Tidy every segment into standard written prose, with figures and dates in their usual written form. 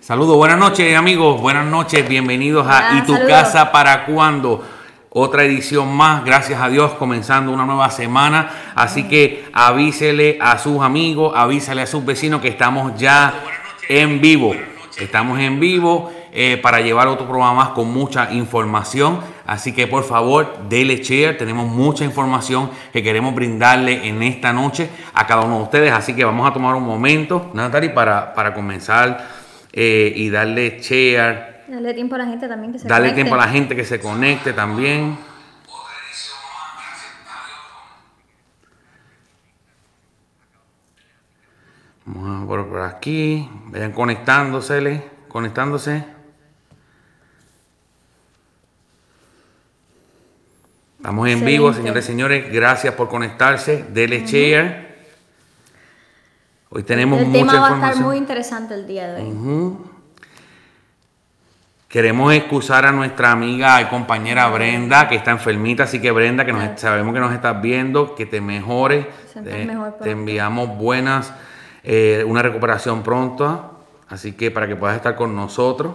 Saludos, buenas noches amigos, buenas noches, bienvenidos a ¿Y tu casa para cuándo? Otra edición más, gracias a Dios, comenzando una nueva semana. Así que avísele a sus amigos, avísale a sus vecinos que estamos ya en vivo. Estamos en vivo para llevar otro programa más con mucha información. Así que por favor, dele share. Tenemos mucha información que queremos brindarle en esta noche a cada uno de ustedes. Así que vamos a tomar un momento, Natalie, para comenzar y darle share. Dale tiempo a la gente también que se conecte. Dale tiempo a la gente que se conecte también. Vamos a por aquí. Vayan conectándose. Estamos en vivo, señores y señores. Gracias por conectarse. Dele share. Hoy tenemos mucha información. El tema va a estar muy interesante el día de hoy. Queremos excusar a nuestra amiga y compañera Brenda, que está enfermita. Así que Brenda, que sabemos que nos estás viendo, que te mejores. Te enviamos buenas, una recuperación pronta. Así que para que puedas estar con nosotros.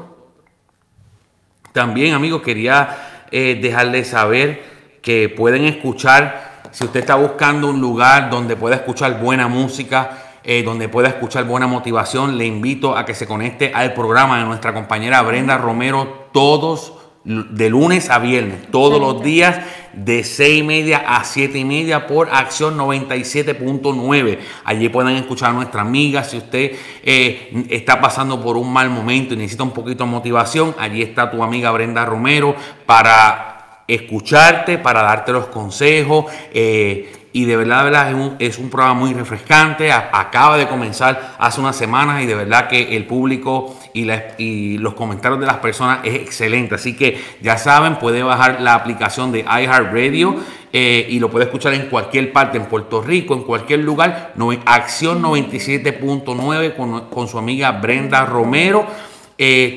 También, amigos, quería dejarles saber que pueden escuchar, si usted está buscando un lugar donde pueda escuchar buena música, donde pueda escuchar buena motivación, le invito a que se conecte al programa de nuestra compañera Brenda Romero todos de lunes a viernes, todos los días de 6:30 a 7:30 por Acción 97.9. Allí pueden escuchar a nuestra amiga. Si usted está pasando por un mal momento y necesita un poquito de motivación, allí está tu amiga Brenda Romero para escucharte, para darte los consejos. Y de verdad es un programa muy refrescante. Acaba de comenzar hace unas semanas y de verdad que el público y los comentarios de las personas es excelente. Así que ya saben, puede bajar la aplicación de iHeartRadio y lo puede escuchar en cualquier parte, en Puerto Rico, en cualquier lugar. Acción 97.9 con su amiga Brenda Romero.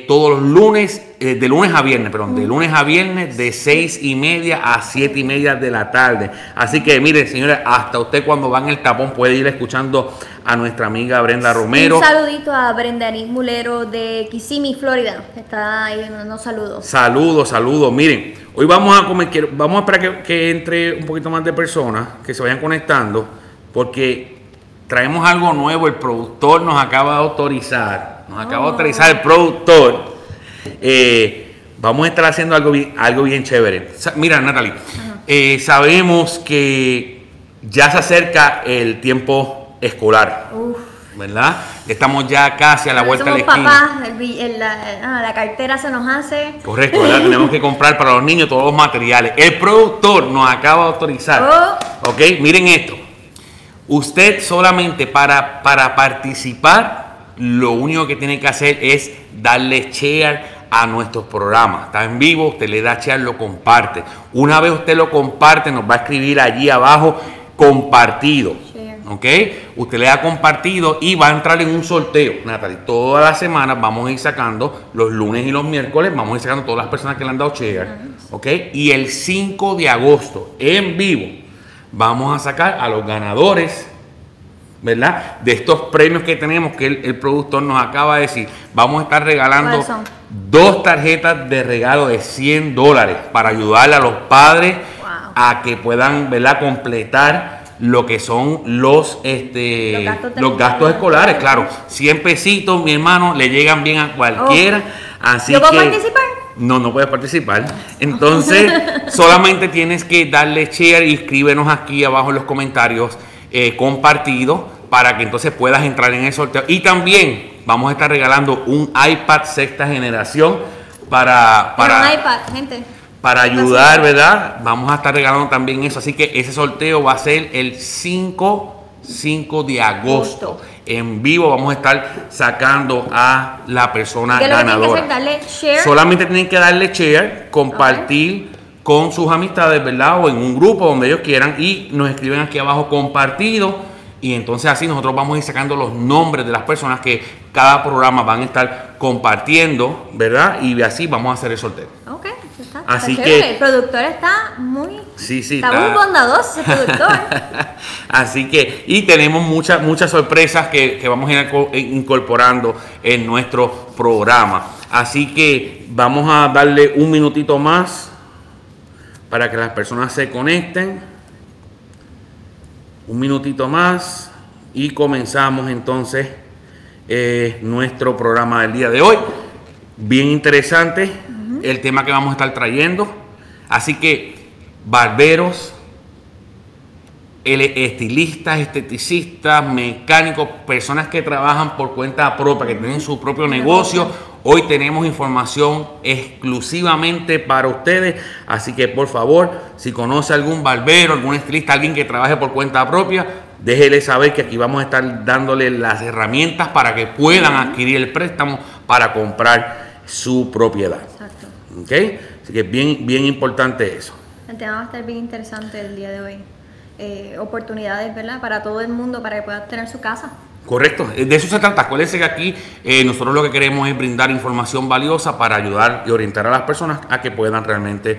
Todos los lunes, de lunes a viernes de 6:30 a 7:30 de la tarde. Así que mire, señores, hasta usted cuando va en el tapón puede ir escuchando a nuestra amiga Brenda Romero. Un saludito a Brenda Anís Mulero de Kissimmee, Florida, que está ahí dándonos saludos. Saludos. Miren, hoy vamos a esperar que entre un poquito más de personas, que se vayan conectando, porque traemos algo nuevo. El productor nos acaba de autorizar. El productor. Vamos a estar haciendo algo bien chévere. Mira, Natalie, sabemos que ya se acerca el tiempo escolar. ¿Verdad? Estamos ya casi a la vuelta de la esquina. Papás, la cartera se nos hace. Correcto, ¿verdad? Tenemos que comprar para los niños todos los materiales. El productor nos acaba de autorizar. Ok, miren esto. Usted solamente para participar, lo único que tiene que hacer es darle share a nuestros programas. Está en vivo, usted le da share, lo comparte. Una vez usted lo comparte, nos va a escribir allí abajo compartido. Share. ¿Ok? Usted le da compartido y va a entrar en un sorteo. Natalie, toda la semana vamos a ir sacando, los lunes y los miércoles, vamos a ir sacando todas las personas que le han dado share. ¿Ok? Y el 5 de agosto, en vivo, vamos a sacar a los ganadores, ¿verdad?, de estos premios que tenemos, que el productor nos acaba de decir. Vamos a estar regalando dos tarjetas de regalo de $100 para ayudarle a los padres a que puedan, ¿verdad?, completar lo que son los gastos escolares. Claro, 100 pesitos, mi hermano, le llegan bien a cualquiera. Así ¿Yo puedo participar? No puedes participar. Entonces, solamente tienes que darle share y escríbenos aquí abajo en los comentarios compartido para que entonces puedas entrar en el sorteo. Y también vamos a estar regalando un iPad 6ª generación para un iPad, gente, para ayudar, ¿verdad? Vamos a estar regalando también eso. Así que ese sorteo va a ser el 5 de agosto. En vivo vamos a estar sacando a la persona ganadora. Solamente tienen que darle share, compartir con sus amistades, ¿verdad?, o en un grupo donde ellos quieran, y nos escriben aquí abajo compartido, y entonces así nosotros vamos a ir sacando los nombres de las personas que cada programa van a estar compartiendo, ¿verdad?, y así vamos a hacer el sorteo. Ok, ya está. Así está chévere. Que el productor está muy, muy bondadoso, ese productor. Así que, y tenemos muchas sorpresas que vamos a ir incorporando en nuestro programa. Así que vamos a darle un minutito más para que las personas se conecten. Un minutito más y comenzamos entonces nuestro programa del día de hoy. Bien interesante el tema que vamos a estar trayendo. Así que barberos, estilistas, esteticistas, mecánicos, personas que trabajan por cuenta propia, que tienen su propio negocio. Hoy tenemos información exclusivamente para ustedes. Así que por favor, si conoce algún barbero, algún estilista, alguien que trabaje por cuenta propia, déjele saber que aquí vamos a estar dándole las herramientas para que puedan adquirir el préstamo para comprar su propiedad. Exacto. ¿Okay? Así que es bien importante eso. El tema va a estar bien interesante el día de hoy. Oportunidades, ¿verdad? Para todo el mundo, para que pueda tener su casa. Correcto, de eso se trata. Acuérdense que aquí nosotros lo que queremos es brindar información valiosa para ayudar y orientar a las personas a que puedan realmente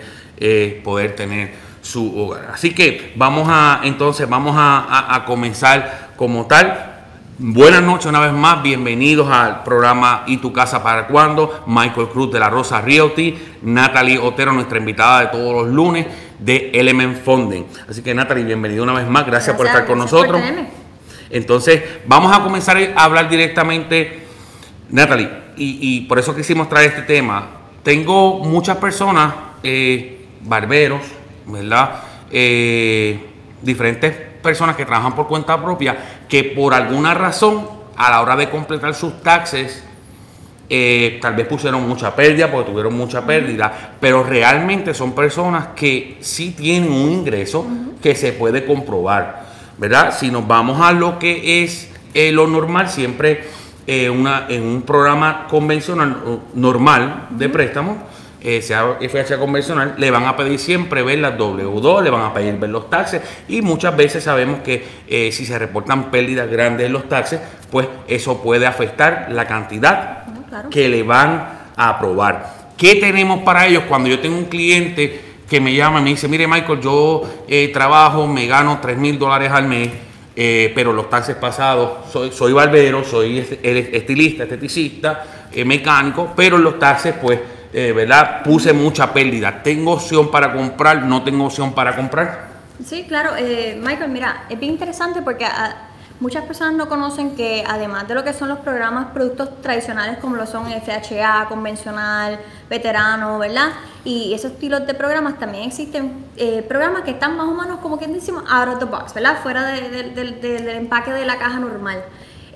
poder tener su hogar. Así que vamos a comenzar como tal. Buenas noches una vez más, bienvenidos al programa ¿Y tu casa para cuándo? Michael Cruz de la Rosa Realty, Natalie Otero, nuestra invitada de todos los lunes de Element Funding. Así que Natalie, bienvenida una vez más, gracias por estar con nosotros. Entonces, vamos a comenzar a hablar directamente, Natalie, y por eso quisimos traer este tema. Tengo muchas personas, barberos, ¿verdad? Diferentes personas que trabajan por cuenta propia, que por alguna razón, a la hora de completar sus taxes, tal vez pusieron mucha pérdida, porque tuvieron mucha pérdida, pero realmente son personas que sí tienen un ingreso que se puede comprobar, ¿verdad? Si nos vamos a lo que es lo normal, siempre en un programa convencional, normal de préstamo, sea FHA convencional, le van a pedir siempre ver las W2, le van a pedir ver los taxes, y muchas veces sabemos que si se reportan pérdidas grandes en los taxes, pues eso puede afectar la cantidad que le van a aprobar. ¿Qué tenemos para ellos cuando yo tengo un cliente que me llama y me dice, mire Michael, yo trabajo, me gano $3,000 al mes, pero los taxes pasados, soy barbero, soy estilista, esteticista, mecánico, pero los taxes, pues, ¿verdad? Puse mucha pérdida. ¿Tengo opción para comprar? ¿No tengo opción para comprar? Sí, claro. Michael, mira, es bien interesante porque muchas personas no conocen que además de lo que son los programas, productos tradicionales como lo son FHA, convencional, veterano, ¿verdad? Y esos estilos de programas también existen programas que están más o menos como que decimos out of the box, ¿verdad? Fuera del empaque de la caja normal.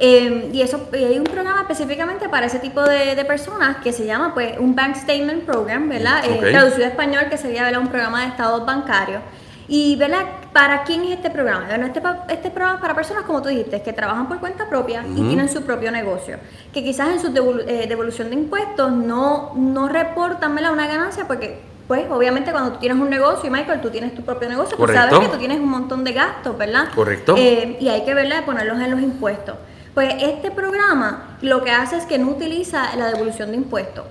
Y hay un programa específicamente para ese tipo de personas que se llama pues un Bank Statement Program, ¿verdad? Traducido a español que sería, ¿verdad? Un programa de estados bancarios. Y, ¿verdad? ¿Para quién es este programa? Bueno, este programa es para personas, como tú dijiste, que trabajan por cuenta propia y tienen su propio negocio. Que quizás en su devolución de impuestos no reportan, ¿verdad? Una ganancia porque, pues, obviamente cuando tú tienes un negocio, y Michael, tú tienes tu propio negocio, tú sabes que tú tienes un montón de gastos, ¿verdad? Correcto. Y hay que, ¿verdad? Ponerlos en los impuestos. Pues este programa lo que hace es que no utiliza la devolución de impuestos.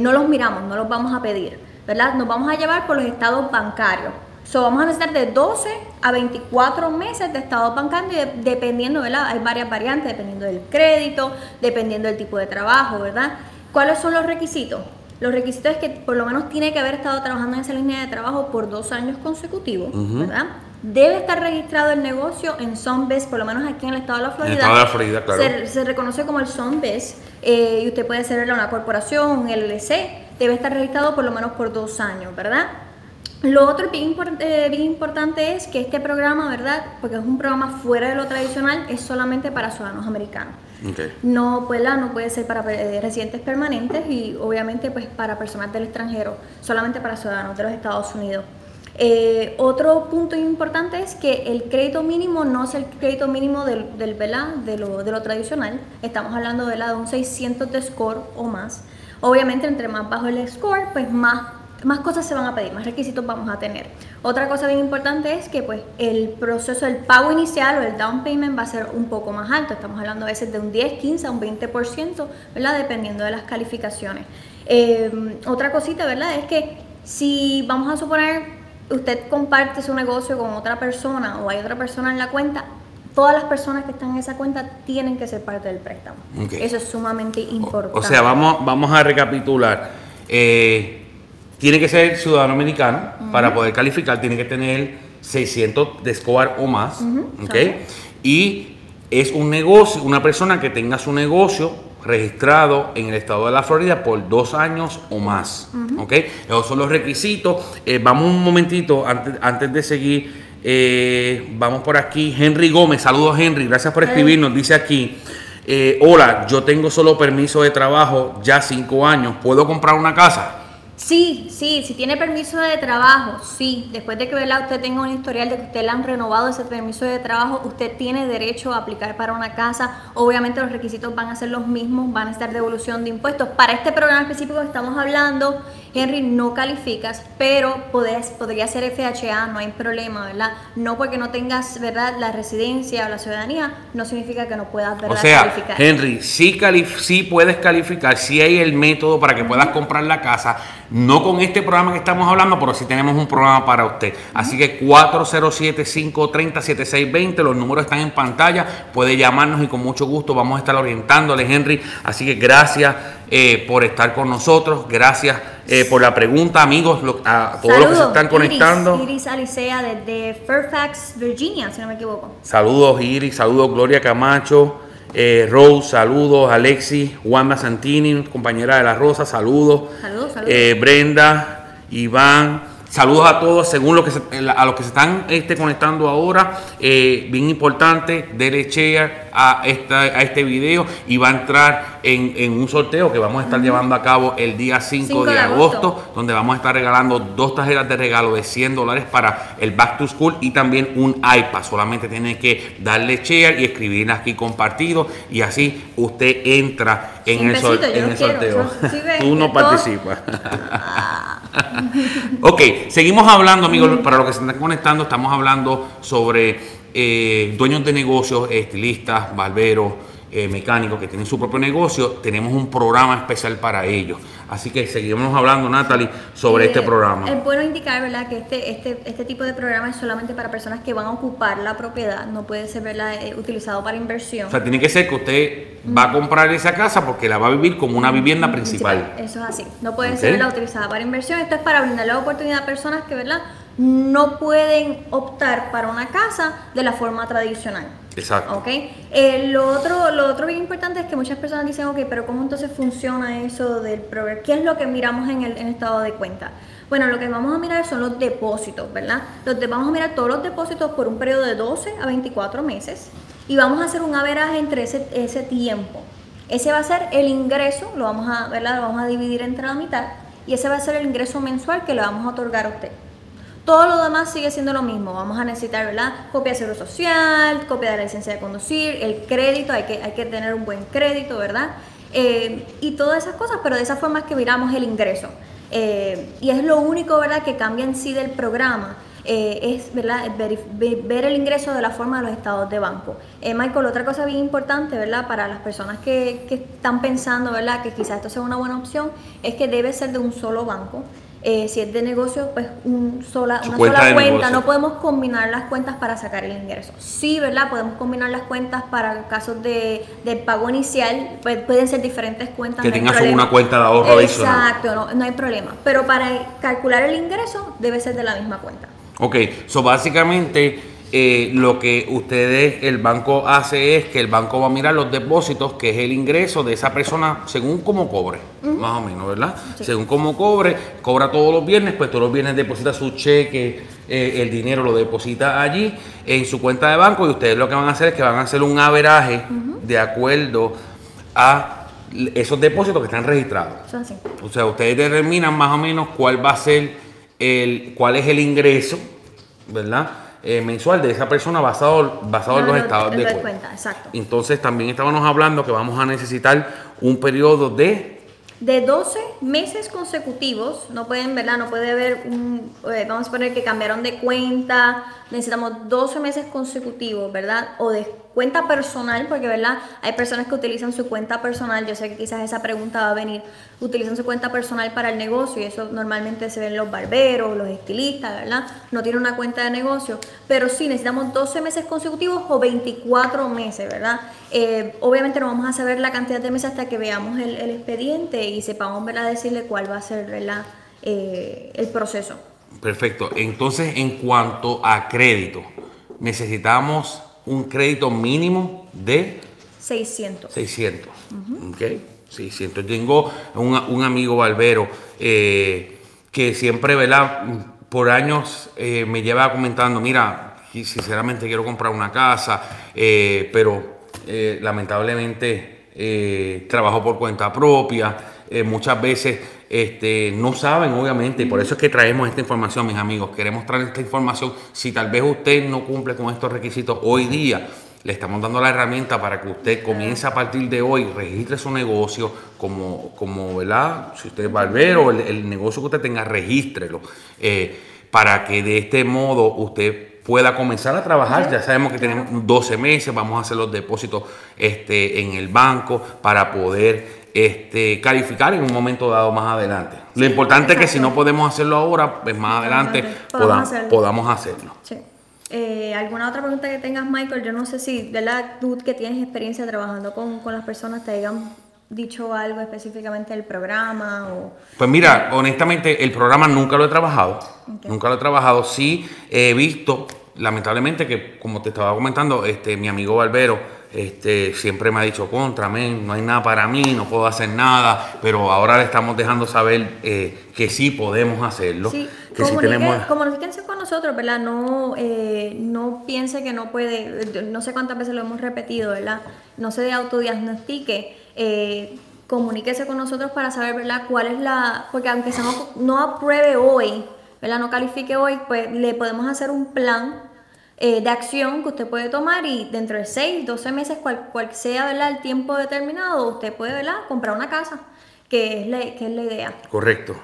No los miramos, no los vamos a pedir, ¿verdad? Nos vamos a llevar por los estados bancarios. So, vamos a necesitar de 12 a 24 meses de estados bancarios, dependiendo, ¿verdad? Hay varias variantes, dependiendo del crédito, dependiendo del tipo de trabajo, ¿verdad? ¿Cuáles son los requisitos? Los requisitos es que por lo menos tiene que haber estado trabajando en esa línea de trabajo por 2 años consecutivos, ¿verdad? Debe estar registrado el negocio en SunBest, por lo menos aquí en el estado de la Florida. En el estado de la Florida, claro. Se reconoce como el SunBest, y usted puede hacerlo en una corporación, un LLC. Debe estar registrado por lo menos por 2 años, ¿verdad? Lo otro bien importante es que este programa, ¿verdad? Porque es un programa fuera de lo tradicional, es solamente para ciudadanos americanos. Okay. No, pues, no puede ser para residentes permanentes y obviamente pues para personas del extranjero, solamente para ciudadanos de los Estados Unidos. Otro punto importante es que el crédito mínimo no es el crédito mínimo de lo tradicional. Estamos hablando de un 600 de score o más. Obviamente entre más bajo el score, pues más cosas se van a pedir, más requisitos vamos a tener. Otra cosa bien importante es que pues el proceso, el pago inicial o el down payment va a ser un poco más alto. Estamos hablando a veces de un 10, 15, un 20%, ¿verdad? Dependiendo de las calificaciones. Otra cosita, ¿verdad? Es que Si vamos a suponer, usted comparte su negocio con otra persona o hay otra persona en la cuenta, todas las personas que están en esa cuenta tienen que ser parte del préstamo. Okay. Eso es sumamente importante. O sea, vamos a recapitular. Tiene que ser ciudadano americano para poder calificar, tiene que tener 600 de score o más. Okay. Y es un negocio, una persona que tenga su negocio registrado en el estado de la Florida por 2 años o más. Okay. Esos son los requisitos. Vamos un momentito, antes de seguir. Vamos por aquí, Henry Gómez, saludos Henry, gracias por escribirnos, dice aquí, hola, yo tengo solo permiso de trabajo ya 5 años, ¿puedo comprar una casa? Sí, si tiene permiso de trabajo, sí, después de que usted tenga un historial de que usted le han renovado ese permiso de trabajo, usted tiene derecho a aplicar para una casa. Obviamente los requisitos van a ser los mismos, van a estar devolución de impuestos. Para este programa específico que estamos hablando, Henry, no calificas, pero podría ser FHA, no hay problema, ¿verdad? No porque no tengas, ¿verdad?, la residencia o la ciudadanía, no significa que no puedas, ¿verdad?, calificar. Henry, sí puedes calificar, sí hay el método para que puedas comprar la casa, no con este programa que estamos hablando, pero sí tenemos un programa para usted. Así que 407-530-7620, los números están en pantalla, puede llamarnos y con mucho gusto vamos a estar orientándole, Henry. Así que gracias por estar con nosotros, gracias por la pregunta, amigos, a todos los que se están conectando. Iris Alicea desde Fairfax, Virginia, si no me equivoco. Saludos Iris, saludos Gloria Camacho, Rose, saludos Alexis, Wanda Santini, compañera de La Rosa, saludos. Saludos. Brenda, Iván, saludos a todos, según a los que se están conectando ahora. Bien importante, denle share a este video y va a entrar en un sorteo que vamos a estar llevando a cabo el día 5 de agosto, donde vamos a estar regalando 2 tarjetas de regalo de $100 para el Back to School y también un iPad. Solamente tiene que darle share y escribir aquí compartido y así usted entra en el sorteo. Tú no participas. Ok, seguimos hablando, amigos, para los que se están conectando, estamos hablando sobre dueños de negocios, estilistas, barberos, mecánicos que tienen su propio negocio. Tenemos un programa especial para ellos. Así que seguimos hablando, Natalie, sobre este programa. Es bueno indicar, ¿verdad?, que este tipo de programa es solamente para personas que van a ocupar la propiedad. No puede ser, ¿verdad?, utilizado para inversión. O sea, tiene que ser que usted va a comprar esa casa porque la va a vivir como una vivienda principal. Eso es así. No puede ser, ¿verdad?, utilizada para inversión. Esto es para brindar la oportunidad a personas que, ¿verdad?, no pueden optar para una casa de la forma tradicional. Exacto. ¿Okay? Lo otro bien importante es que muchas personas dicen, ok, pero ¿cómo entonces funciona eso del programa? ¿Qué es lo que miramos en el estado de cuenta? Bueno, lo que vamos a mirar son los depósitos, ¿verdad? Vamos a mirar todos los depósitos por un periodo de 12 a 24 meses y vamos a hacer un averaje entre ese tiempo. Ese va a ser el ingreso, lo vamos a dividir entre la mitad y ese va a ser el ingreso mensual que le vamos a otorgar a usted. Todo lo demás sigue siendo lo mismo. Vamos a necesitar, ¿verdad?, copia de seguro social, copia de la licencia de conducir, el crédito, hay que tener un buen crédito, ¿verdad? Y todas esas cosas, pero de esa forma es que miramos el ingreso. Y es lo único, ¿verdad?, que cambia en sí del programa. Es, ¿verdad?, ver el ingreso de la forma de los estados de banco. Michael, otra cosa bien importante, ¿verdad?, para las personas que están pensando, ¿verdad?, que quizás esto sea una buena opción, es que debe ser de un solo banco. Si es de negocio, pues una sola cuenta. No podemos combinar las cuentas para sacar el ingreso. Sí, ¿verdad? Podemos combinar las cuentas para casos de pago inicial. Pues pueden ser diferentes cuentas. Que tengas una cuenta de ahorro adicional. Exacto, no hay problema. Pero para calcular el ingreso, debe ser de la misma cuenta. Ok, so básicamente... lo que el banco hace es que el banco va a mirar los depósitos, que es el ingreso de esa persona según cómo cobre, más o menos, ¿verdad? Sí. Según cómo cobra todos los viernes, pues todos los viernes deposita su cheque, el dinero lo deposita allí en su cuenta de banco y ustedes lo que van a hacer es que van a hacer un averaje de acuerdo a esos depósitos que están registrados. Sí. O sea, ustedes determinan más o menos cuál es el ingreso, ¿verdad?, mensual de esa persona basado en los estados de cuenta. Exacto. Entonces también estábamos hablando que vamos a necesitar un periodo de 12 meses consecutivos. No pueden, ¿verdad?, no puede haber vamos a poner que cambiaron de cuenta. Necesitamos 12 meses consecutivos, ¿verdad?, o después cuenta personal, porque verdad, hay personas que utilizan su cuenta personal, yo sé que quizás esa pregunta va a venir, utilizan su cuenta personal para el negocio y eso normalmente se ven los barberos, los estilistas, ¿verdad? No tienen una cuenta de negocio, pero sí necesitamos 12 meses consecutivos o 24 meses, ¿verdad? Obviamente no vamos a saber la cantidad de meses hasta que veamos el expediente y sepamos, ¿verdad?, decirle cuál va a ser, ¿verdad?, el proceso. Perfecto. Entonces, en cuanto a crédito, necesitamos un crédito mínimo de 600. 600. Uh-huh. Ok. 600. Tengo un amigo barbero que siempre, ¿verdad?, por años me lleva comentando, mira, sinceramente quiero comprar una casa, pero lamentablemente trabajo por cuenta propia. Muchas veces no saben, obviamente, y por eso es que traemos esta información, mis amigos. Queremos traer esta información. Si tal vez usted no cumple con estos requisitos hoy día, le estamos dando la herramienta para que usted comience a partir de hoy, registre su negocio como ¿verdad? Si usted es barbero, el negocio que usted tenga, regístrelo. Para que de este modo usted pueda comenzar a trabajar. Ya sabemos que tenemos 12 meses, vamos a hacer los depósitos en el banco para poder calificar en un momento dado más adelante. Sí, lo importante es que si no podemos hacerlo ahora, pues más adelante podamos hacerlo. Sí. ¿Alguna otra pregunta que tengas, Michael? Yo no sé si, ¿verdad?, tú que tienes experiencia trabajando con las personas te hayan dicho algo específicamente del programa. Pues mira, honestamente, el programa nunca lo he trabajado. Okay. Nunca lo he trabajado. Sí he visto, lamentablemente, que como te estaba comentando, mi amigo barbero siempre me ha dicho, contra, men, no hay nada para mí, no puedo hacer nada, pero ahora le estamos dejando saber que sí podemos hacerlo. Sí, que sí tenemos... Comuníquense con nosotros, ¿verdad? No piense que no puede, no sé cuántas veces lo hemos repetido, ¿verdad? No se autodiagnostique, comuníquese con nosotros para saber, ¿verdad?, cuál es la... Porque aunque no apruebe hoy, ¿verdad?, no califique hoy, pues le podemos hacer un plan de acción que usted puede tomar y dentro de 6, 12 meses, cual sea, ¿verdad?, el tiempo determinado, usted puede, ¿verdad?, comprar una casa, que es la idea. Correcto.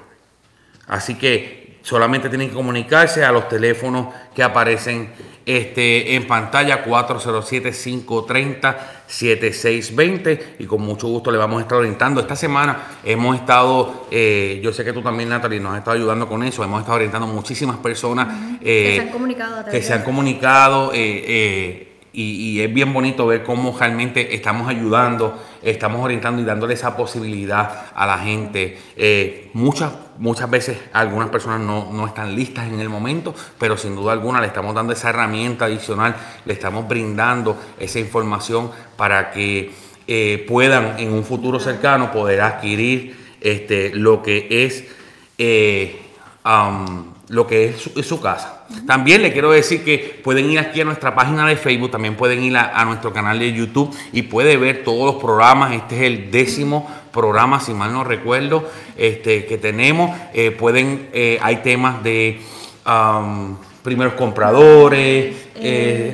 Así que solamente tienen que comunicarse a los teléfonos que aparecen en pantalla, 407-530-7620, y con mucho gusto le vamos a estar orientando. Esta semana hemos estado, yo sé que tú también, Natalie, nos has estado ayudando con eso. Hemos estado orientando a muchísimas personas que se han comunicado y es bien bonito ver cómo realmente estamos ayudando, estamos orientando y dándole esa posibilidad a la gente. Muchas veces algunas personas no están listas en el momento, pero sin duda alguna le estamos dando esa herramienta adicional, le estamos brindando esa información para que puedan en un futuro cercano poder adquirir lo que es su casa. También le quiero decir que pueden ir aquí a nuestra página de Facebook, también pueden ir a nuestro canal de YouTube y puede ver todos los programas. Este es el 10º programa, si mal no recuerdo, que tenemos. Hay temas de primeros compradores.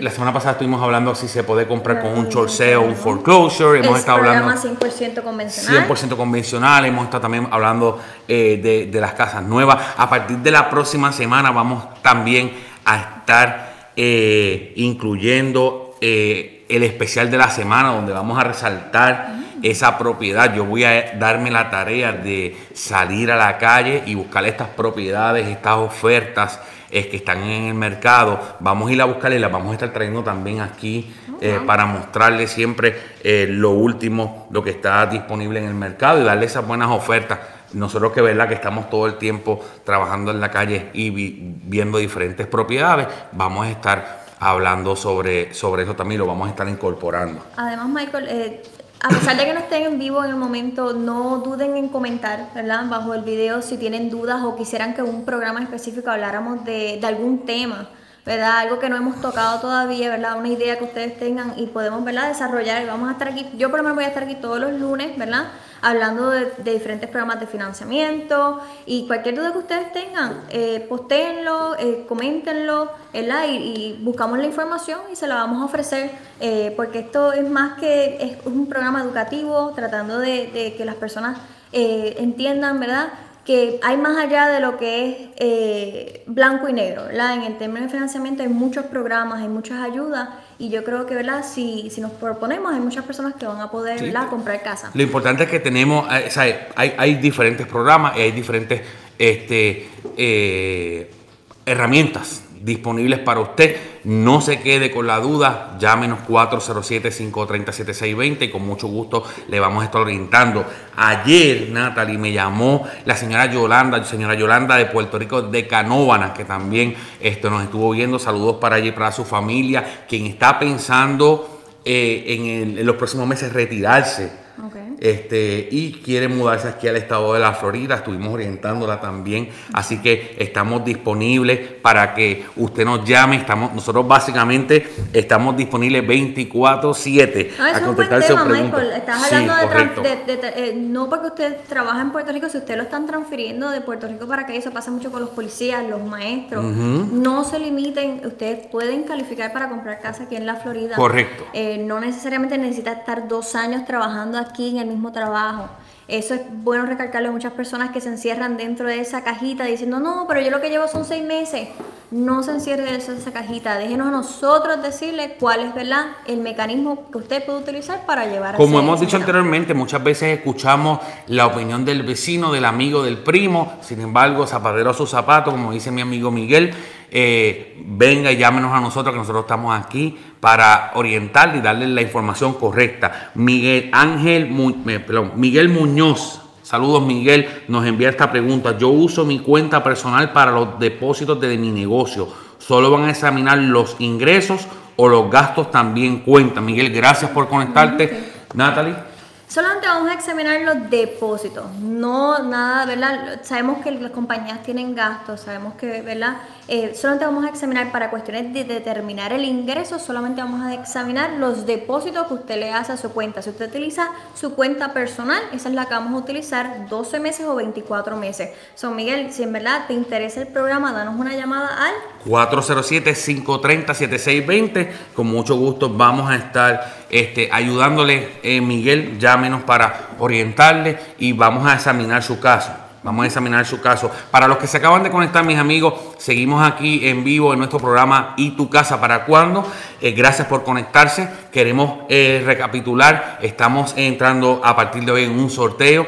La semana pasada estuvimos hablando si se puede comprar con un short sale, un foreclosure. Hemos estado hablando 100% convencional. 100% convencional. Hemos estado también hablando de las casas nuevas. A partir de la próxima semana vamos también a estar incluyendo el especial de la semana, donde vamos a resaltar esa propiedad. Yo voy a darme la tarea de salir a la calle y buscar estas propiedades, estas ofertas que están en el mercado. Vamos a ir a buscarlas y las vamos a estar trayendo también aquí para mostrarles siempre lo último, lo que está disponible en el mercado y darle esas buenas ofertas. Nosotros que verdad que estamos todo el tiempo trabajando en la calle y viendo diferentes propiedades, vamos a estar hablando sobre eso también, lo vamos a estar incorporando. Además, Michael, a pesar de que no estén en vivo en el momento, no duden en comentar, ¿verdad?, bajo el video si tienen dudas o quisieran que un programa específico habláramos de algún tema, ¿verdad?, algo que no hemos tocado todavía, ¿verdad?, una idea que ustedes tengan y podemos, ¿verdad?, desarrollar. Vamos a estar aquí, yo por lo menos voy a estar aquí todos los lunes, ¿verdad?, hablando de diferentes programas de financiamiento y cualquier duda que ustedes tengan, postéenlo, coméntenlo, ¿verdad?, y buscamos la información y se la vamos a ofrecer, porque esto es más que es un programa educativo, tratando de que las personas entiendan, ¿verdad?, que hay más allá de lo que es blanco y negro, ¿verdad? En el término de financiamiento hay muchos programas, hay muchas ayudas Y yo creo que, ¿verdad? Si nos proponemos, hay muchas personas que van a poder, sí, ¿verdad?, comprar casa. Lo importante es que tenemos, o sea, hay diferentes programas y hay diferentes herramientas disponibles para usted. No se quede con la duda, llámenos 407-530-7620 y con mucho gusto le vamos a estar orientando. Ayer, Natalie, me llamó la señora Yolanda de Puerto Rico, de Canóvanas, que también nos estuvo viendo. Saludos para allí, para su familia, quien está pensando en los próximos meses retirarse. Okay. Y quiere mudarse aquí al estado de la Florida. Estuvimos orientándola también, así que estamos disponibles para que usted nos llame. Nosotros básicamente estamos disponibles 24/7 a contestar sus preguntas. Michael, estás hablando, sí, no porque usted trabaja en Puerto Rico, si usted lo están transfiriendo de Puerto Rico para acá, eso pasa mucho con los policías, los maestros. Uh-huh. No se limiten, ustedes pueden calificar para comprar casa aquí en la Florida. Correcto. No necesariamente necesita estar 2 años trabajando aquí en el mismo trabajo. Eso es bueno recalcarlo a muchas personas que se encierran dentro de esa cajita diciendo, no, pero yo lo que llevo son 6 meses. No se encierre dentro de esa cajita. Déjenos a nosotros decirle cuál es, ¿verdad?, el mecanismo que usted puede utilizar para llevar a cabo. Como hemos dicho anteriormente, muchas veces escuchamos la opinión del vecino, del amigo, del primo. Sin embargo, zapatero a su zapato, como dice mi amigo Miguel. Venga y llámenos a nosotros, que nosotros estamos aquí para orientarle y darle la información correcta. Miguel Muñoz, saludos Miguel, nos envía esta pregunta. Yo uso mi cuenta personal para los depósitos de mi negocio. ¿Solo van a examinar los ingresos o los gastos también cuentan? Miguel, gracias por conectarte. Okay. Natalie, solamente vamos a examinar los depósitos, no nada, ¿verdad? Sabemos que las compañías tienen gastos, sabemos que, ¿verdad? Solamente vamos a examinar para cuestiones de determinar el ingreso, solamente vamos a examinar los depósitos que usted le hace a su cuenta. Si usted utiliza su cuenta personal, esa es la que vamos a utilizar 12 meses o 24 meses. So, Miguel, si en verdad te interesa el programa, danos una llamada al 407-530-7620. Con mucho gusto vamos a estar ayudándole. Miguel, llámenos para orientarle y vamos a examinar su caso. Para los que se acaban de conectar, mis amigos, seguimos aquí en vivo en nuestro programa ¿Y tu casa para cuándo? Gracias por conectarse. Queremos recapitular. Estamos entrando a partir de hoy en un sorteo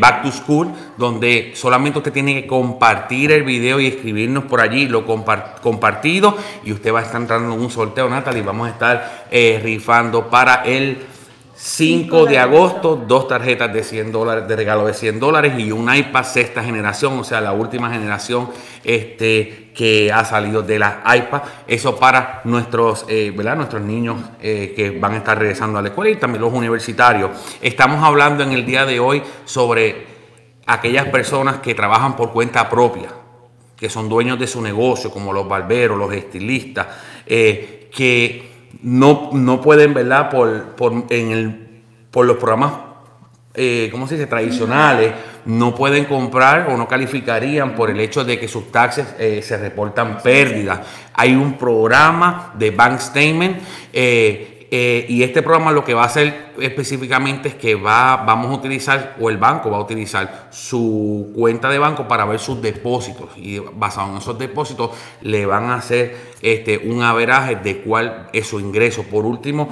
Back to School, donde solamente usted tiene que compartir el video y escribirnos por allí lo compartido, y usted va a estar entrando en un sorteo, Natalie. Vamos a estar rifando para el 5 de agosto, 2 tarjetas de $100, de regalo de $100, y un iPad 6ª generación, o sea, la última generación que ha salido de las iPad. Eso para nuestros niños que van a estar regresando a la escuela, y también los universitarios. Estamos hablando en el día de hoy sobre aquellas personas que trabajan por cuenta propia, que son dueños de su negocio, como los barberos, los estilistas, que no pueden, ¿verdad?, por los programas tradicionales, no pueden comprar o no calificarían por el hecho de que sus taxes se reportan pérdidas. Hay un programa de Bank Statement y este programa lo que va a hacer específicamente es que vamos a utilizar, o el banco va a utilizar su cuenta de banco para ver sus depósitos, y basado en esos depósitos le van a hacer un averaje de cuál es su ingreso. Por último,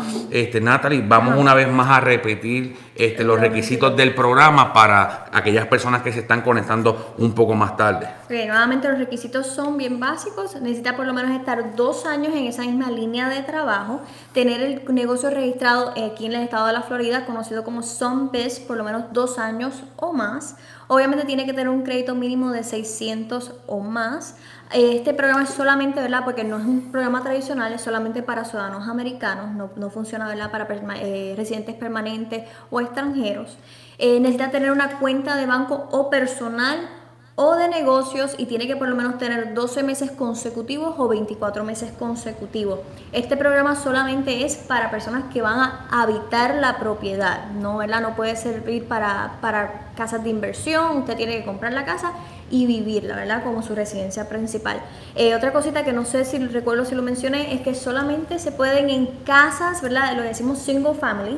Natalie, vamos una vez más a repetir los requisitos del programa para aquellas personas que se están conectando un poco más tarde. Okay, nuevamente los requisitos son bien básicos. Necesita por lo menos estar 2 años en esa misma línea de trabajo, tener el negocio registrado aquí en el estado de la Florida, conocido como SunBest, por lo menos 2 años o más. Obviamente tiene que tener un crédito mínimo de 600 o más. Este programa es solamente, ¿verdad?, porque no es un programa tradicional, es solamente para ciudadanos americanos, no funciona, ¿verdad?, para residentes permanentes o extranjeros. Necesita tener una cuenta de banco o personal o de negocios, y tiene que por lo menos tener 12 meses consecutivos o 24 meses consecutivos. Este programa solamente es para personas que van a habitar la propiedad, ¿no?, ¿verdad? No puede servir para casas de inversión. Usted tiene que comprar la casa y vivirla, ¿verdad?, como su residencia principal. Otra cosita que no sé si recuerdo si lo mencioné, es que solamente se pueden en casas, ¿verdad?, lo decimos single family,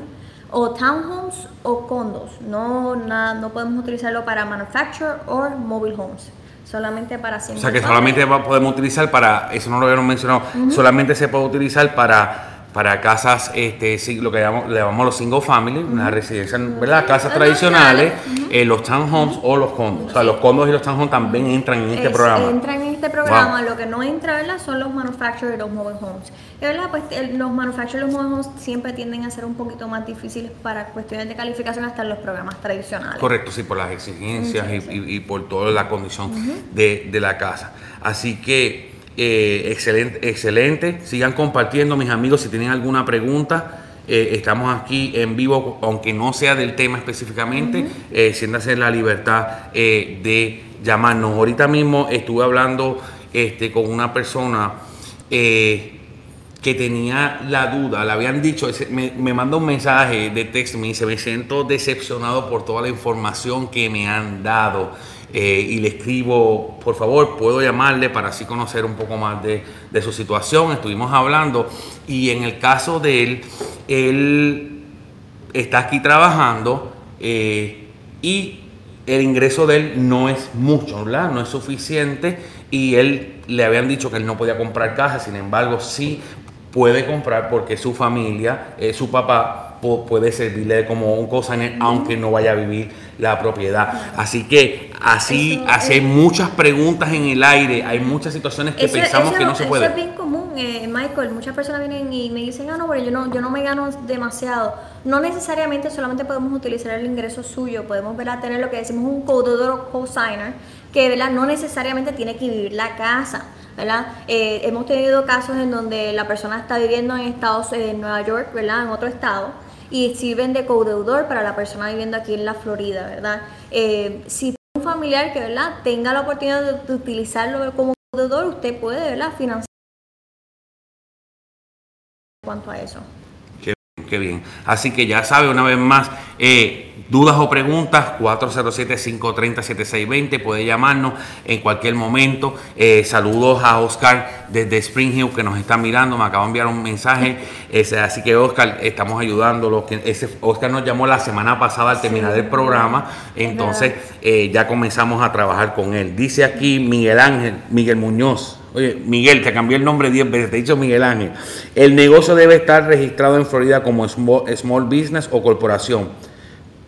o townhomes o condos. No podemos utilizarlo para manufacturer o mobile homes. Solamente para single family. O sea, que solamente podemos utilizar para, eso no lo habíamos mencionado, solamente se puede utilizar para para casas, lo que le llamamos los single family, uh-huh, las residencias, ¿verdad? Casas tradicionales, uh-huh, los townhomes, uh-huh, o los condos. Uh-huh. O sea, los condos y los townhomes también entran en este programa. Entran en este programa. Wow. Lo que no entra, ¿verdad?, son los manufactured y los mobile homes. ¿Verdad? Pues los manufactured y los mobile homes siempre tienden a ser un poquito más difíciles para cuestiones de calificación hasta en los programas tradicionales. Correcto, sí, por las exigencias, sí, sí, sí. Y por toda la condición, uh-huh, de la casa. Así que... excelente, excelente. Sigan compartiendo, mis amigos. Si tienen alguna pregunta, estamos aquí en vivo, aunque no sea del tema específicamente, uh-huh, siéntase la libertad de llamarnos. Ahorita mismo estuve hablando con una persona que tenía la duda, le habían dicho, me manda un mensaje de texto, me dice: me siento decepcionado por toda la información que me han dado. Y le escribo: por favor, puedo llamarle para así conocer un poco más de su situación. Estuvimos hablando y en el caso de él está aquí trabajando y el ingreso de él no es mucho, ¿verdad? No es suficiente, y él, le habían dicho que él no podía comprar casa. Sin embargo, sí puede comprar porque su familia, su papá puede servirle como un cosigner, uh-huh, aunque no vaya a vivir la propiedad. Así que así hay muchas preguntas en el aire, hay muchas situaciones que pensamos que no se puede. Eso es bien común, Michael. Muchas personas vienen y me dicen: ah, no, pero yo no me gano demasiado. No necesariamente solamente podemos utilizar el ingreso suyo, podemos, ¿verdad?, tener lo que decimos un co-signer, que, ¿verdad?, no necesariamente tiene que vivir la casa, ¿verdad? Hemos tenido casos en donde la persona está viviendo en Nueva York, ¿verdad?, en otro estado, y sirven de codeudor para la persona viviendo aquí en la Florida, ¿verdad? Si tiene un familiar que, ¿verdad?, tenga la oportunidad de utilizarlo como codeudor, usted puede, ¿verdad?, financiar en cuanto a eso. Qué bien. Así que ya sabe, una vez más, dudas o preguntas, 407-530-7620, puede llamarnos en cualquier momento. Saludos a Oscar desde Spring Hill, que nos está mirando, me acaba de enviar un mensaje. Así que, Oscar, estamos ayudándolo. Oscar nos llamó la semana pasada al terminar, sí, el programa, entonces ya comenzamos a trabajar con él. Dice aquí Miguel Ángel, Miguel Muñoz. Oye, Miguel, te cambié el nombre 10 veces, te he dicho Miguel Ángel. El negocio debe estar registrado en Florida como small business o corporación,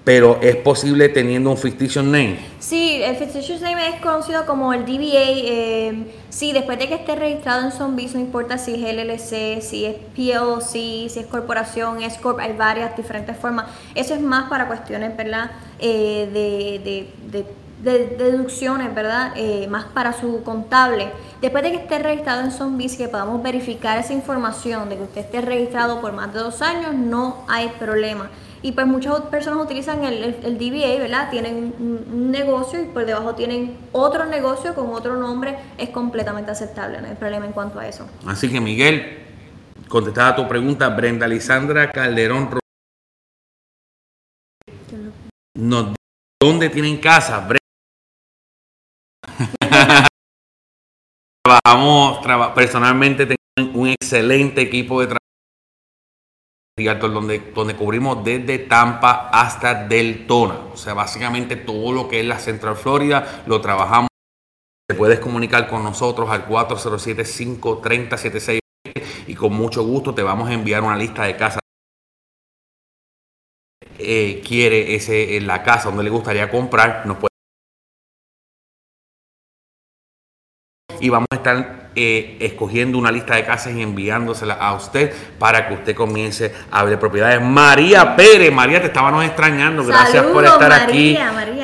pero ¿es posible teniendo un fictitious name? Sí, el fictitious name es conocido como el DBA. Sí, después de que esté registrado en SunBest, no importa si es LLC, si es PLC, si es corporación, es corp, hay varias diferentes formas. Eso es más para cuestiones, ¿verdad?, de deducciones, ¿verdad?, más para su contable. Después de que esté registrado en SunBest, que podamos verificar esa información de que usted esté registrado por más de 2 años, no hay problema. Y pues muchas personas utilizan el DBA, ¿verdad? Tienen un negocio y por debajo tienen otro negocio con otro nombre. Es completamente aceptable, no hay problema en cuanto a eso. Así que, Miguel, contestada tu pregunta, Brenda Lisandra Calderón nos dice: ¿dónde tienen casa, Brenda? Personalmente tengo un excelente equipo de trabajo donde cubrimos desde Tampa hasta Deltona, o sea, básicamente todo lo que es la Central Florida lo trabajamos. Te puedes comunicar con nosotros al 407-530-7620 y con mucho gusto te vamos a enviar una lista de casas. Quiere la casa donde le gustaría comprar, nos puede. Y vamos a estar escogiendo una lista de casas y enviándosela a usted para que usted comience a ver propiedades. María Pérez, María, te estábamos extrañando. Gracias, saludos, por estar aquí.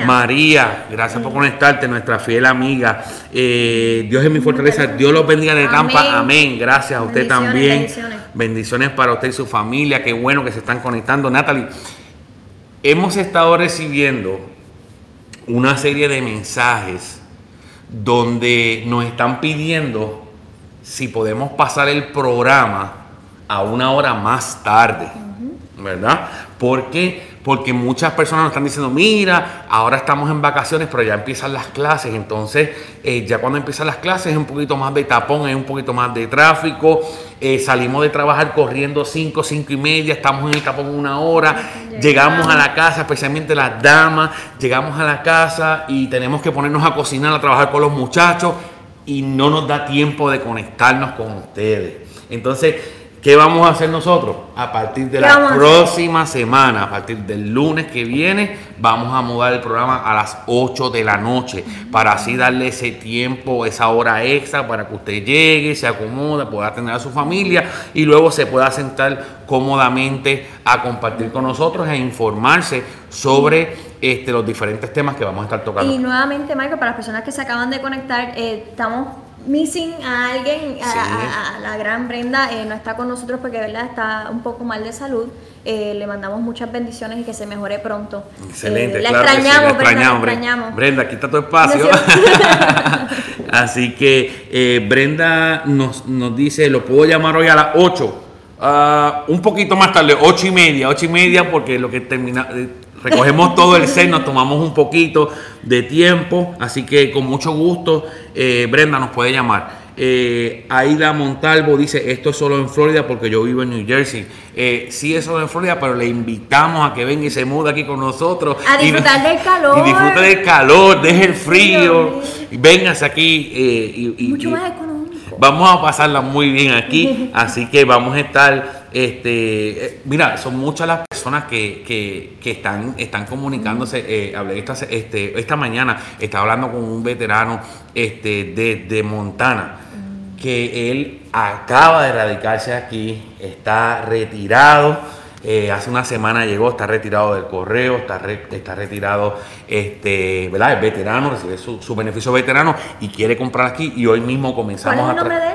María, gracias por conectarte, nuestra fiel amiga. Dios es mi fortaleza, Dios los bendiga de Tampa. Amén. Gracias a usted también. Bendiciones para usted y su familia. Qué bueno que se están conectando. Natalie, hemos estado recibiendo una serie de mensajes donde nos están pidiendo si podemos pasar el programa a una hora más tarde, uh-huh, ¿verdad? Porque muchas personas nos están diciendo: mira, ahora estamos en vacaciones, pero ya empiezan las clases. Entonces, ya cuando empiezan las clases es un poquito más de tapón, es un poquito más de tráfico. Salimos de trabajar corriendo 5, 5:30, estamos en el tapón 1 hora. Llegamos a la casa, especialmente las damas, llegamos a la casa y tenemos que ponernos a cocinar, a trabajar con los muchachos y no nos da tiempo de conectarnos con ustedes. Entonces, ¿Qué vamos a hacer nosotros? A partir de la próxima semana, a partir del lunes que viene, vamos a mudar el programa a las 8 de la noche para así darle ese tiempo, esa hora extra para que usted llegue, se acomode, pueda atender a su familia y luego se pueda sentar cómodamente a compartir con nosotros e informarse sobre los diferentes temas que vamos a estar tocando. Y nuevamente, Michael, para las personas que se acaban de conectar, estamos missing a alguien, a la gran Brenda, no está con nosotros porque verdad está un poco mal de salud. Le mandamos muchas bendiciones y que se mejore pronto. Excelente, la claro extrañamos, sí, la extrañamos. Brenda, aquí está tu espacio. Así que Brenda nos dice, lo puedo llamar hoy a las 8, un poquito más tarde, 8:30, porque lo que termina... recogemos todo el set, nos tomamos un poquito de tiempo, así que con mucho gusto, Brenda nos puede llamar. Aida Montalvo dice, esto es solo en Florida porque yo vivo en New Jersey. Sí es solo en Florida, pero le invitamos a que venga y se mude aquí con nosotros. A disfrutar del calor. Y disfruta del calor, deje el frío, y véngase aquí. Mucho más económico. Vamos a pasarla muy bien aquí, así que vamos a estar... mira, son muchas las personas que están comunicándose. Hablé esta mañana, estaba hablando con un veterano de Montana, que él acaba de radicarse aquí, está retirado. Hace una semana llegó, está retirado del correo, está retirado, ¿verdad? Es veterano, recibe su beneficio veterano y quiere comprar aquí. Y hoy mismo comenzamos. ¿Cuál es el nombre de él?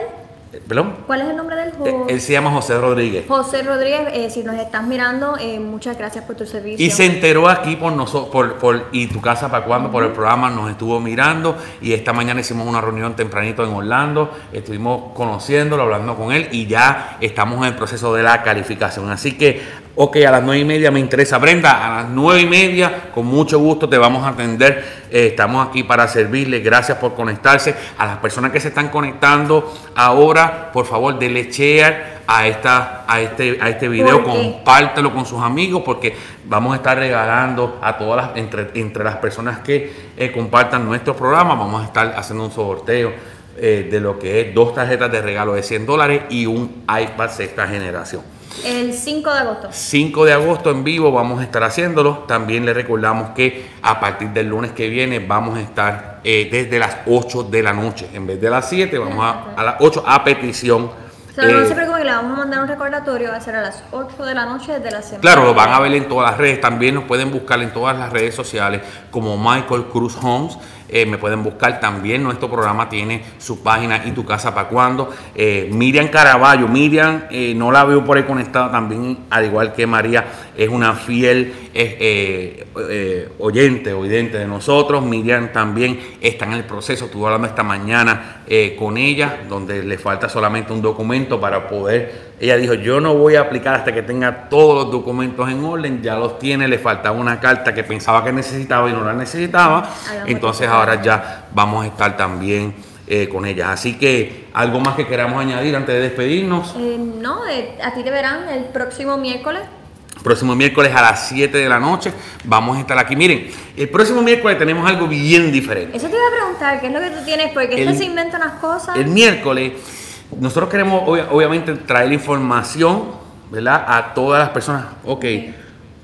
¿Perdón? ¿Cuál es el nombre del juego? Él se llama José Rodríguez. José Rodríguez, si nos estás mirando, muchas gracias por tu servicio. Y se enteró aquí por nosotros, por Y tu casa para cuándo, por el programa, nos estuvo mirando y esta mañana hicimos una reunión tempranito en Orlando, estuvimos conociéndolo, hablando con él y ya estamos en el proceso de la calificación. Así que, a las 9:30 me interesa. Brenda, a las 9:30, con mucho gusto te vamos a atender. Estamos aquí para servirle. Gracias por conectarse. A las personas que se están conectando ahora, por favor, denle share a este video, compártelo con sus amigos, porque vamos a estar regalando a todas las, entre las personas que compartan nuestro programa, vamos a estar haciendo un sorteo de lo que es 2 tarjetas de regalo de $100 y un iPad 6ª generación. El 5 de agosto. 5 de agosto en vivo vamos a estar haciéndolo. También le recordamos que a partir del lunes que viene vamos a estar desde las 8 de la noche. En vez de las 7, vamos a las 8 a petición. O sea, no se preocupen, le vamos a mandar un recordatorio, va a ser a las 8 de la noche de la semana. Claro, lo van a ver en todas las redes. También nos pueden buscar en todas las redes sociales como Michael Cruz Homes. Me pueden buscar también. Nuestro programa tiene su página Y tu casa para cuándo. Miriam Caraballo. Miriam, no la veo por ahí conectada también, al igual que María, es una fiel oyente de nosotros. Miriam también está en el proceso. Estuve hablando esta mañana con ella, donde le falta solamente un documento para poder... Ella dijo, yo no voy a aplicar hasta que tenga todos los documentos en orden. Ya los tiene, le faltaba una carta que pensaba que necesitaba y no la necesitaba. Entonces ahora ya vamos a estar también con ella. Así que, ¿algo más que queramos añadir antes de despedirnos? No, a ti te verán el próximo miércoles. Próximo miércoles a las 7 de la noche vamos a estar aquí. Miren, el próximo miércoles tenemos algo bien diferente. Eso te iba a preguntar, ¿qué es lo que tú tienes? Porque se inventan las cosas. El miércoles... Nosotros queremos, obviamente, traer información, ¿verdad?, a todas las personas. Ok,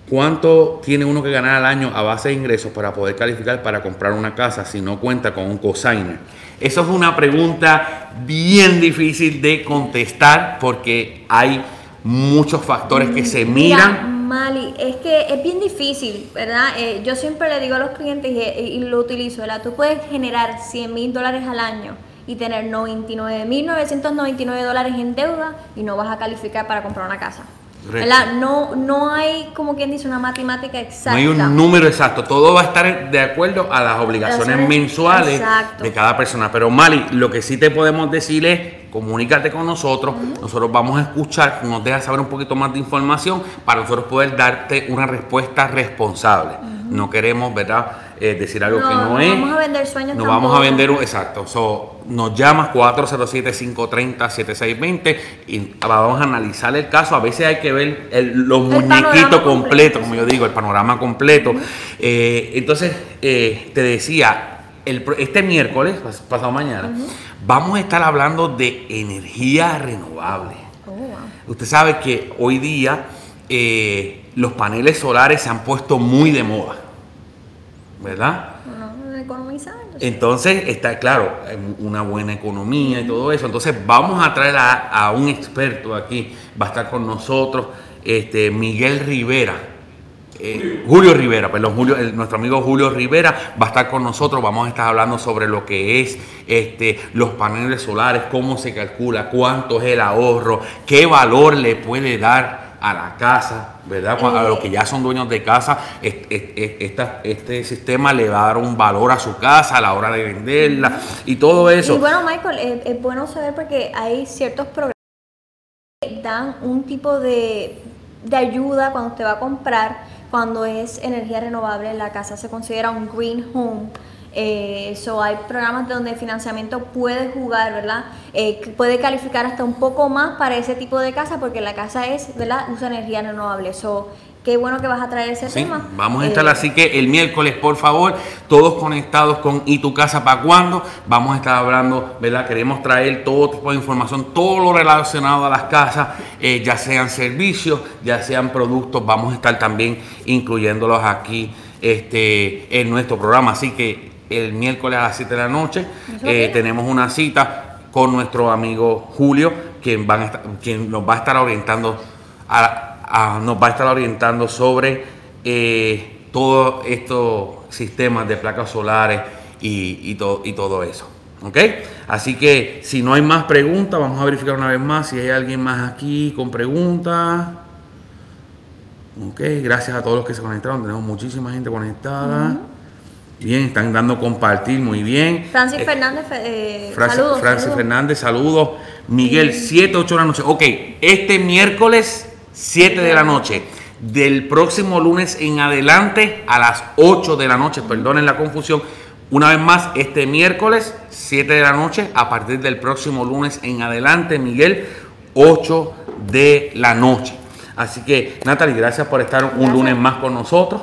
¿cuánto tiene uno que ganar al año a base de ingresos para poder calificar para comprar una casa si no cuenta con un cosigner? Eso es una pregunta bien difícil de contestar porque hay muchos factores que se miran. Mali, es que es bien difícil, ¿verdad? Yo siempre le digo a los clientes y lo utilizo, ¿verdad? Tú puedes generar $100,000 al año y tener $99,999 en deuda y no vas a calificar para comprar una casa. ¿Verdad? No hay, como quien dice, una matemática exacta. No hay un número exacto. Todo va a estar de acuerdo a las obligaciones mensuales de cada persona. Pero Mali, lo que sí te podemos decir es, comunícate con nosotros. Nosotros vamos a escuchar, nos deja saber un poquito más de información para nosotros poder darte una respuesta responsable. No queremos, ¿verdad?, decir algo que no es. No vamos a vender sueños. No vamos a vender un... Exacto. Nos llamas 407-530-7620 y vamos a analizar el caso. A veces hay que ver los muñequitos completos, como yo digo, el panorama completo. Entonces, te decía, este miércoles, pasado mañana, vamos a estar hablando de energía renovable. Oh, wow. Usted sabe que hoy día los paneles solares se han puesto muy de moda, ¿verdad? Economizar. Entonces, está claro, una buena economía y todo eso. Entonces, vamos a traer a un experto aquí. Va a estar con nosotros Miguel Rivera. Julio Rivera, perdón, nuestro amigo Julio Rivera va a estar con nosotros. Vamos a estar hablando sobre lo que es los paneles solares, cómo se calcula, cuánto es el ahorro, qué valor le puede dar a la casa, ¿verdad? A los que ya son dueños de casa, este sistema le va a dar un valor a su casa a la hora de venderla y todo eso. Y bueno, Michael, es bueno saber porque hay ciertos programas que dan un tipo de ayuda cuando usted va a comprar. Cuando es energía renovable, la casa se considera un green home. So hay programas donde el financiamiento puede jugar, ¿verdad? Puede calificar hasta un poco más para ese tipo de casa, porque la casa es, ¿verdad?, usa energía renovable. So, qué bueno que vas a traer ese tema. Vamos a estar así que el miércoles, por favor, todos conectados con ¿Y tu casa para cuándo? Vamos a estar hablando, ¿verdad? Queremos traer todo tipo de información, todo lo relacionado a las casas, ya sean servicios, ya sean productos. Vamos a estar también incluyéndolos aquí en nuestro programa. Así que el miércoles a las 7 de la noche tenemos una cita con nuestro amigo Julio, quien nos va a estar orientando sobre todos estos sistemas de placas solares y todo eso. ¿Ok? Así que si no hay más preguntas, vamos a verificar una vez más si hay alguien más aquí con preguntas. Ok, gracias a todos los que se conectaron. Tenemos muchísima gente conectada. Bien, están dando compartir, muy bien. Francis Fernández, saludos. Francis Fernández, saludos. Miguel, 7, 8 de la noche. Ok, este miércoles 7 de la noche, del próximo lunes en adelante a las 8 de la noche, perdonen la confusión, una vez más, este miércoles 7 de la noche, a partir del próximo lunes en adelante, Miguel, 8 de la noche. Así que, Natalie, gracias por estar un lunes más con nosotros.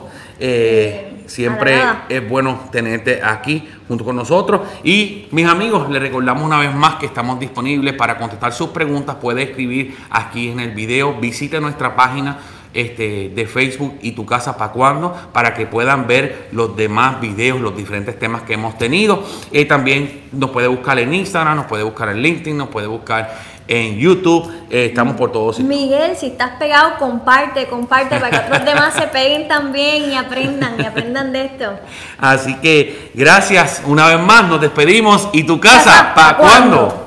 Siempre es bueno tenerte aquí junto con nosotros. Y mis amigos, les recordamos una vez más que estamos disponibles para contestar sus preguntas. Puede escribir aquí en el video. Visite nuestra página de Facebook ¿Y tu casa para cuándo? Para que puedan ver los demás videos, los diferentes temas que hemos tenido. También nos puede buscar en Instagram, nos puede buscar en LinkedIn, nos puede buscar en YouTube, estamos por todos. Miguel, si estás pegado, comparte para que otros demás se peguen también y aprendan de esto. Así que gracias una vez más, nos despedimos. ¿Y tu casa para cuándo?